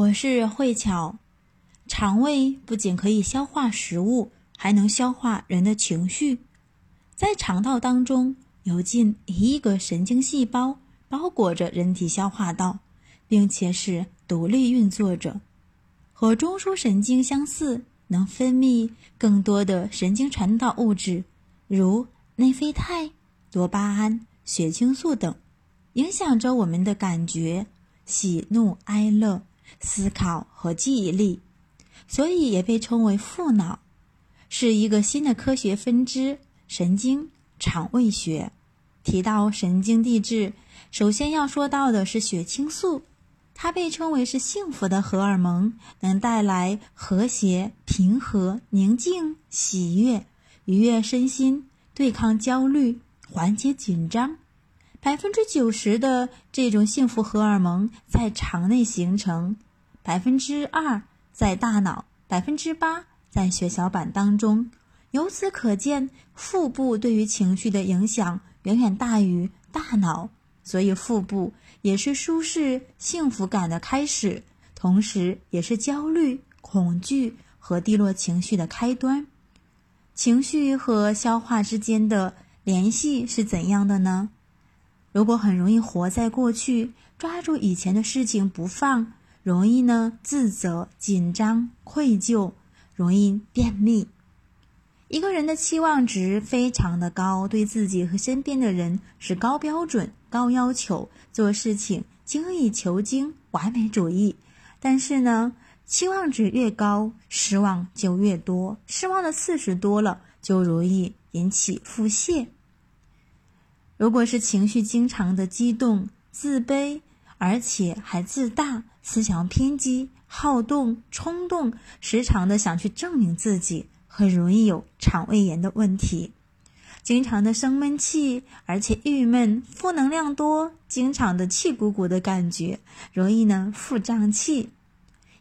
我是慧巧。肠胃不仅可以消化食物，还能消化人的情绪。在肠道当中有近1亿个神经细胞包裹着人体消化道，并且是独立运作着。和中枢神经相似，能分泌更多的神经传导物质，如内啡肽、多巴胺、血清素等，影响着我们的感觉、喜怒哀乐、思考和记忆力，所以也被称为副脑，是一个新的科学分支——神经肠胃学。提到神经递质，首先要说到的是血清素，它被称为是幸福的荷尔蒙，能带来和谐、平和、宁静、喜悦、愉悦身心，对抗焦虑，缓解紧张。90% 的这种幸福荷尔蒙在肠内形成，2%在大脑，8% 在血小板当中。由此可见，腹部对于情绪的影响远远大于大脑，所以腹部也是舒适幸福感的开始，同时也是焦虑、恐惧和低落情绪的开端。情绪和消化之间的联系是怎样的呢？如果很容易活在过去，抓住以前的事情不放，容易呢自责、紧张、愧疚，容易便秘。一个人的期望值非常的高，对自己和身边的人是高标准、高要求，做事情精益求精、完美主义。但是呢，期望值越高，失望就越多，失望的次数多了，就容易引起腹泻。如果是情绪经常的激动、自卑，而且还自大，思想偏激、好动、冲动，时常的想去证明自己，很容易有肠胃炎的问题。经常的生闷气，而且郁闷，负能量多，经常的气鼓鼓的感觉，容易呢腹胀气。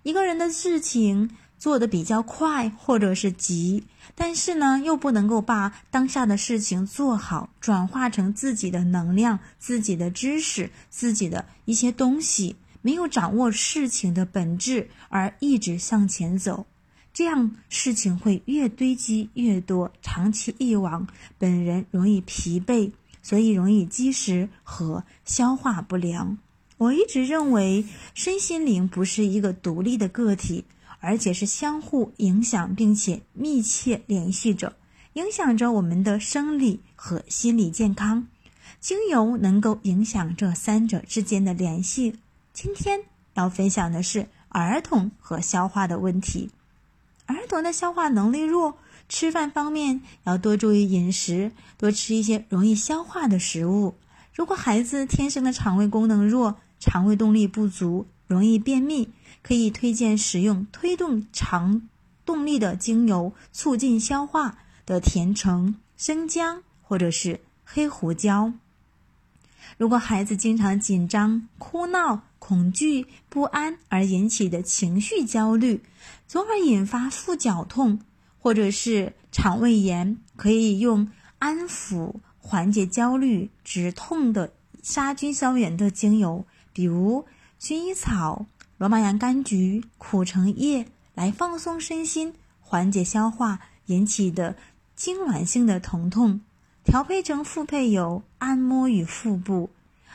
一个人的事情做得比较快或者是急，但是呢又不能够把当下的事情做好，转化成自己的能量、自己的知识、自己的一些东西，没有掌握事情的本质而一直向前走，这样事情会越堆积越多，长期以往本人容易疲惫，所以容易积食和消化不良。我一直认为身心灵不是一个独立的个体，而且是相互影响并且密切联系着，影响着我们的生理和心理健康，精油能够影响这三者之间的联系。今天要分享的是儿童和消化的问题。儿童的消化能力弱，吃饭方面要多注意饮食，多吃一些容易消化的食物。如果孩子天生的肠胃功能弱，肠胃动力不足，容易便秘，可以推荐使用推动肠动力的精油，促进消化的甜橙、生姜或者是黑胡椒。如果孩子经常紧张、哭闹、恐惧、不安而引起的情绪焦虑，从而引发腹绞痛或者是肠胃炎，可以用安抚、缓解焦虑、止痛的杀菌消炎的精油，比如薰衣草、罗马洋甘菊、苦橙叶，来放松身心，缓解消化引起的痉挛性的疼痛。调配成腹配油，按摩与腹部。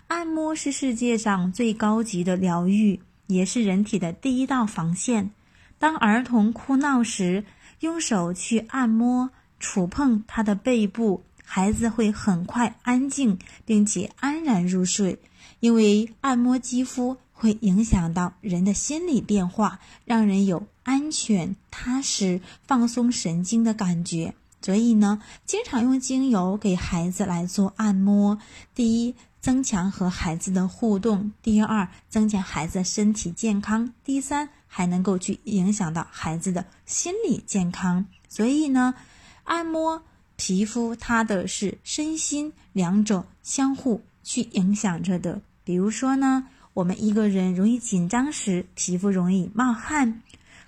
按摩是世界上最高级的疗愈，也是人体的第一道防线。当儿童哭闹时，用手去按摩、触碰他的背部，孩子会很快安静，并且安然入睡。因为按摩肌肤会影响到人的心理变化，让人有安全、踏实、放松神经的感觉。所以呢，经常用精油给孩子来做按摩，第一，增强和孩子的互动；第二，增强孩子身体健康；第三，还能够去影响到孩子的心理健康。所以呢，按摩皮肤它的是身心两者相互去影响着的。比如说呢，我们一个人容易紧张时，皮肤容易冒汗；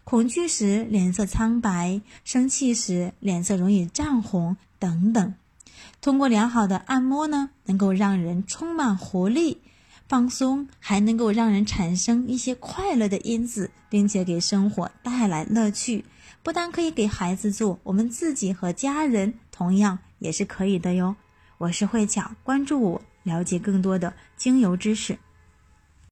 恐惧时脸色苍白；生气时脸色容易涨红等等。通过良好的按摩呢，能够让人充满活力，放松还能够让人产生一些快乐的因子，并且给生活带来乐趣。不但可以给孩子做，我们自己和家人同样也是可以的哟。我是慧巧，关注我，了解更多的精油知识。